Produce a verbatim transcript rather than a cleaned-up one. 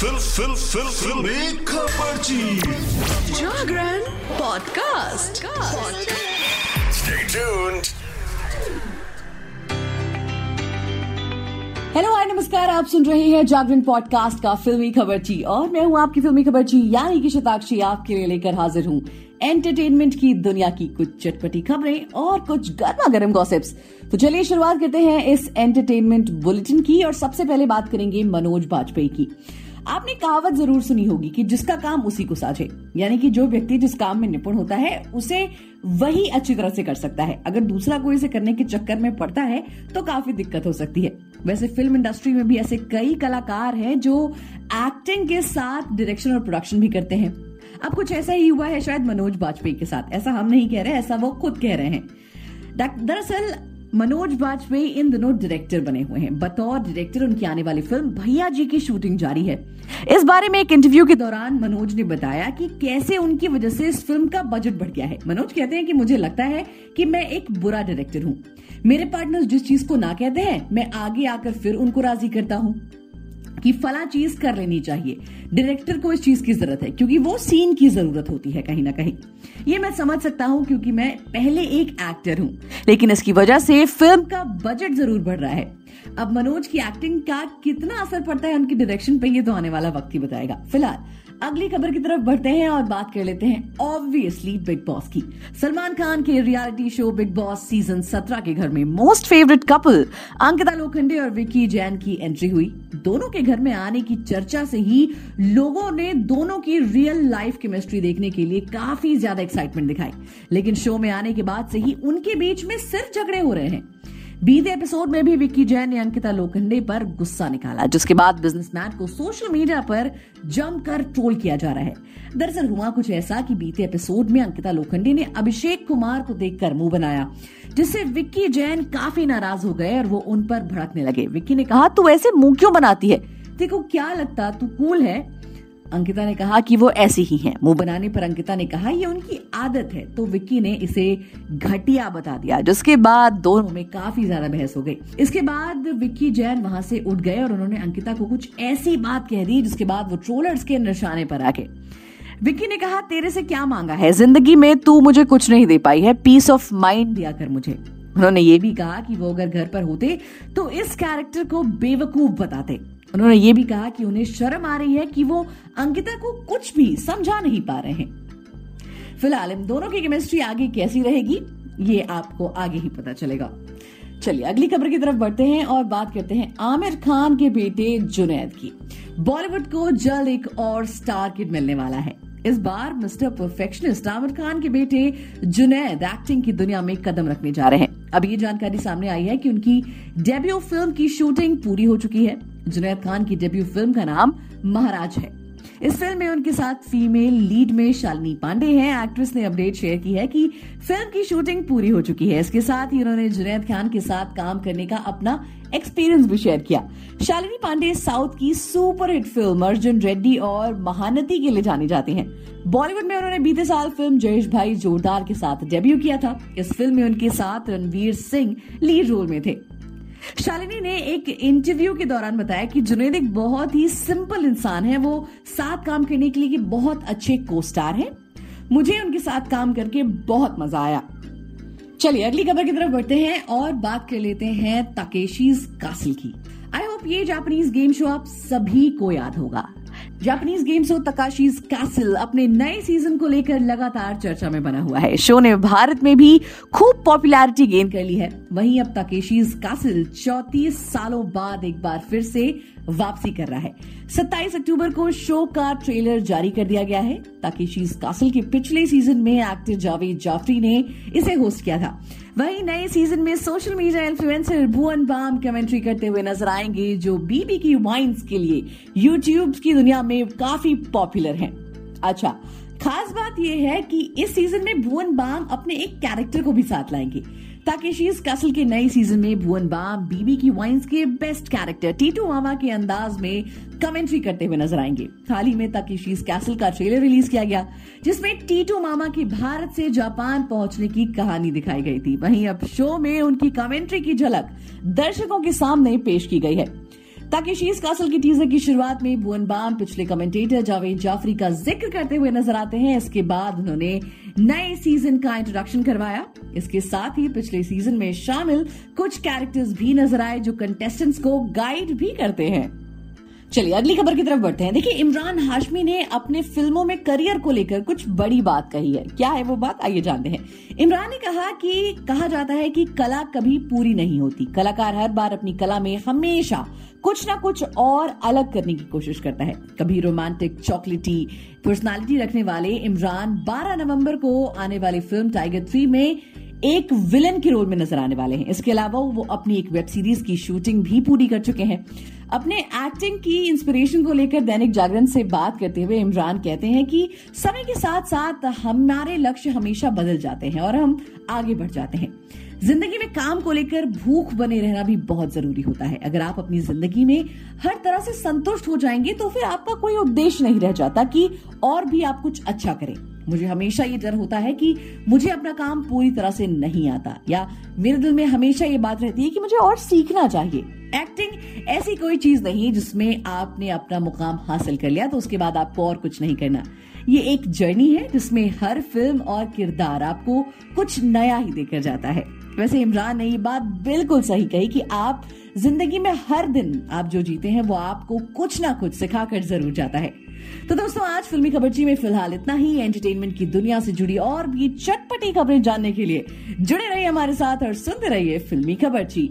Fill fill fill फिल एक खबर जी Jagran podcast. Stay tuned. Hello hi नमस्कार, आप सुन रहे हैं जागरण पॉडकास्ट का फिल्मी खबरची और मैं हूँ आपकी फिल्मी खबरची यानी कि शताक्षी, आपके लिए लेकर हाजिर हूँ एंटरटेनमेंट की दुनिया की कुछ चटपटी खबरें और कुछ गर्मा गर्म गॉसिप्स। तो चलिए शुरुआत करते हैं इस एंटरटेनमेंट बुलेटिन की और सबसे पहले बात करेंगे मनोज बाजपेयी की। आपने कहावत जरूर सुनी होगी कि जिसका काम उसी को साझे, यानी कि जो व्यक्ति जिस काम में निपुण होता है उसे वही अच्छी तरह से कर सकता है। अगर दूसरा कोई इसे करने के चक्कर में पड़ता है तो काफी दिक्कत हो सकती है। वैसे फिल्म इंडस्ट्री में भी ऐसे कई कलाकार हैं जो एक्टिंग के साथ डायरेक्शन और प्रोडक्शन भी करते हैं। अब कुछ ऐसा ही हुआ है शायद मनोज बाजपेयी के साथ। ऐसा हम नहीं कह रहे, ऐसा वो खुद कह रहे हैं। दरअसल मनोज बाजपेयी इन दिनों डायरेक्टर बने हुए हैं। बतौर डायरेक्टर उनकी आने वाली फिल्म भैया जी की शूटिंग जारी है। इस बारे में एक इंटरव्यू के दौरान मनोज ने बताया कि कैसे उनकी वजह से इस फिल्म का बजट बढ़ गया है। मनोज कहते हैं कि मुझे लगता है कि मैं एक बुरा डायरेक्टर हूँ। मेरे पार्टनर्स जिस चीज को ना कहते हैं मैं आगे आकर फिर उनको राजी करता हूँ कि फला चीज कर लेनी चाहिए। डायरेक्टर को इस चीज की जरूरत है क्योंकि वो सीन की जरूरत होती है कहीं ना कहीं। ये मैं समझ सकता हूँ क्योंकि मैं पहले एक एक्टर हूँ, लेकिन इसकी वजह से फिल्म का बजट जरूर बढ़ रहा है। अब मनोज की एक्टिंग का कितना असर पड़ता है उनकी डायरेक्शन पे ये तो आने वाला वक्त ही बताएगा। फिलहाल अगली खबर की तरफ बढ़ते हैं और बात कर लेते हैं ऑब्वियसली बिग बॉस की। सलमान खान के reality show Bigg Boss season सत्रह के घर में most favourite couple Ankita Lokhande और विकी जैन की एंट्री हुई। दोनों के घर में आने की चर्चा से ही लोगों ने दोनों की रियल लाइफ केमिस्ट्री देखने के लिए काफी ज्यादा एक्साइटमेंट दिखाई, लेकिन शो में आने के बाद से ही उनके बीच में सिर्फ झगड़े हो रहे हैं। बीते एपिसोड में भी विक्की जैन ने अंकिता लोखंडे पर गुस्सा निकाला, जिसके बाद बिजनेसमैन को सोशल मीडिया पर जमकर ट्रोल किया जा रहा है। दरअसल हुआ कुछ ऐसा कि बीते एपिसोड में अंकिता लोखंडे ने अभिषेक कुमार को देखकर मुंह बनाया, जिससे विक्की जैन काफी नाराज हो गए और वो उन पर भड़कने लगे। विक्की ने कहा, तू ऐसे मुंह क्यों बनाती है, देखो क्या लगता तू कूल है। अंकिता ने कहा कि वो ऐसी ही हैं। मुंह बनाने पर अंकिता ने कहा ये उनकी आदत है, तो विक्की ने इसे घटिया बता दिया, जिसके बाद दोनों में काफी ज्यादा बहस हो गई। इसके बाद विक्की जैन वहां से उठ गए और उन्होंने अंकिता को कुछ ऐसी बात कह दी जिसके बाद वो ट्रोलर्स के निशाने पर आ गए। विक्की ने कहा, तेरे से क्या मांगा है, जिंदगी में तू मुझे कुछ नहीं दे पाई है, पीस ऑफ माइंड दिया कर मुझे। उन्होंने ये भी कहा कि वो अगर घर पर होते तो इस कैरेक्टर को बेवकूफ बताते। उन्होंने ये भी कहा कि उन्हें शर्म आ रही है कि वो अंकिता को कुछ भी समझा नहीं पा रहे हैं। फिलहाल इन दोनों की केमिस्ट्री आगे कैसी रहेगी ये आपको आगे ही पता चलेगा। चलिए अगली खबर की तरफ बढ़ते हैं और बात करते हैं आमिर खान के बेटे जुनैद की। बॉलीवुड को जल्द एक और स्टार किड मिलने वाला है। इस बार मिस्टर परफेक्शनिस्ट आमिर खान के बेटे जुनैद एक्टिंग की दुनिया में कदम रखने जा रहे हैं। अब ये जानकारी सामने आई है कि उनकी डेब्यू फिल्म की शूटिंग पूरी हो चुकी है। जुनैद खान की डेब्यू फिल्म का नाम महाराज है। इस फिल्म में उनके साथ फीमेल लीड में शालिनी पांडे हैं। एक्ट्रेस ने अपडेट शेयर की है कि फिल्म की शूटिंग पूरी हो चुकी है। इसके साथ ही उन्होंने जुनैद खान के साथ काम करने का अपना एक्सपीरियंस भी शेयर किया। शालिनी पांडे साउथ की सुपरहिट फिल्म अर्जुन रेड्डी और महानती के लिए जानी जाती हैं। बॉलीवुड में उन्होंने बीते साल फिल्म जयेशभाई जोरदार के साथ डेब्यू किया था। इस फिल्म में उनके साथ रणवीर सिंह लीड रोल में थे। शालिनी ने एक इंटरव्यू के दौरान बताया कि जुनैद एक बहुत ही सिंपल इंसान है। वो साथ काम करने के लिए बहुत अच्छे को स्टार हैं। मुझे उनके साथ काम करके बहुत मजा आया। चलिए अगली खबर की तरफ बढ़ते हैं और बात कर लेते हैं ताकेशीज कासल की। आई होप ये जापानीज गेम शो आप सभी को याद होगा। Japanese game show Takeshi's Castle अपने नए सीजन को लेकर लगातार चर्चा में बना हुआ है। शो ने भारत में भी खूब पॉपुलैरिटी गेन कर ली है। वहीं अब ताकेशीज कैसल चौंतीस सालों बाद एक बार फिर से वापसी कर रहा है। सत्ताईस अक्टूबर को शो का ट्रेलर जारी कर दिया गया है। ताकेशीज कैसल के पिछले सीजन में एक्टर जावेद जाफरी ने इसे होस्ट किया था। वहीं नए सीजन में social media influencer Bhuvan Bam commentary करते हुए नजर आएंगे, जो बीबी की वाइन्स के लिए यूट्यूब की दुनिया में काफी पॉपुलर हैं। अच्छा, खास बात यह है कि इस सीजन में भुवन बाम अपने एक कैरेक्टर को भी साथ लाएंगे। ताकेशीज कैसल के नए सीजन में भुवन बाम बीबी की वाइन्स के बेस्ट कैरेक्टर टीटू मामा के अंदाज में कमेंट्री करते हुए नजर आएंगे। हाल ही में ताकेशीज कैसल का ट्रेलर रिलीज किया गया, जिसमें टीटू मामा की भारत से जापान पहुंचने की कहानी दिखाई गई थी। वहीं अब शो में उनकी कमेंट्री की झलक दर्शकों के सामने पेश की गई है। ताकेशीज़ कासल की टीजर की शुरुआत में भुवन बाम पिछले कमेंटेटर जावेद जाफरी का जिक्र करते हुए नजर आते हैं। इसके बाद उन्होंने नए सीजन का इंट्रोडक्शन करवाया। इसके साथ ही पिछले सीजन में शामिल कुछ कैरेक्टर्स भी नजर आए जो कंटेस्टेंट्स को गाइड भी करते हैं। चलिए अगली खबर की तरफ बढ़ते हैं। देखिए, इमरान हाशमी ने अपने फिल्मों में करियर को लेकर कुछ बड़ी बात कही है। क्या है वो बात, आइए जानते हैं। इमरान ने कहा कि कहा जाता है कि कला कभी पूरी नहीं होती, कलाकार हर बार अपनी कला में हमेशा कुछ ना कुछ और अलग करने की कोशिश करता है। कभी रोमांटिक चॉकलेटी पर्सनालिटी रखने वाले इमरान बारह नवंबर को आने वाली फिल्म टाइगर थ्री में एक विलन के रोल में नजर आने वाले हैं। इसके अलावा वो अपनी एक वेब सीरीज की शूटिंग भी पूरी कर चुके हैं। अपने एक्टिंग की इंस्पिरेशन को लेकर दैनिक जागरण से बात करते हुए इमरान कहते हैं कि समय के साथ साथ हमारे लक्ष्य हमेशा बदल जाते हैं और हम आगे बढ़ जाते हैं। जिंदगी में काम को लेकर भूख बने रहना भी बहुत जरूरी होता है। अगर आप अपनी जिंदगी में हर तरह से संतुष्ट हो जाएंगे तो फिर आपका कोई उद्देश्य नहीं रह जाता कि और भी आप कुछ अच्छा करें। मुझे हमेशा ये डर होता है कि मुझे अपना काम पूरी तरह से नहीं आता, या मेरे दिल में हमेशा ये बात रहती है कि मुझे और सीखना चाहिए। एक्टिंग ऐसी कोई चीज नहीं जिसमें आपने अपना मुकाम हासिल कर लिया तो उसके बाद आपको और कुछ नहीं करना। ये एक जर्नी है जिसमें हर फिल्म और किरदार आपको कुछ नया ही देकर जाता है। वैसे इमरान ने ये बात बिल्कुल सही कही कि आप जिंदगी में हर दिन आप जो जीते हैं वो आपको कुछ ना कुछ सिखाकर जरूर जाता है। तो दोस्तों, आज फिल्मी खबरची में फिलहाल इतना ही। एंटरटेनमेंट की दुनिया से जुड़ी और भी चटपटी खबरें जानने के लिए जुड़े रहिए हमारे साथ और सुनते रहिए फिल्मी खबरची।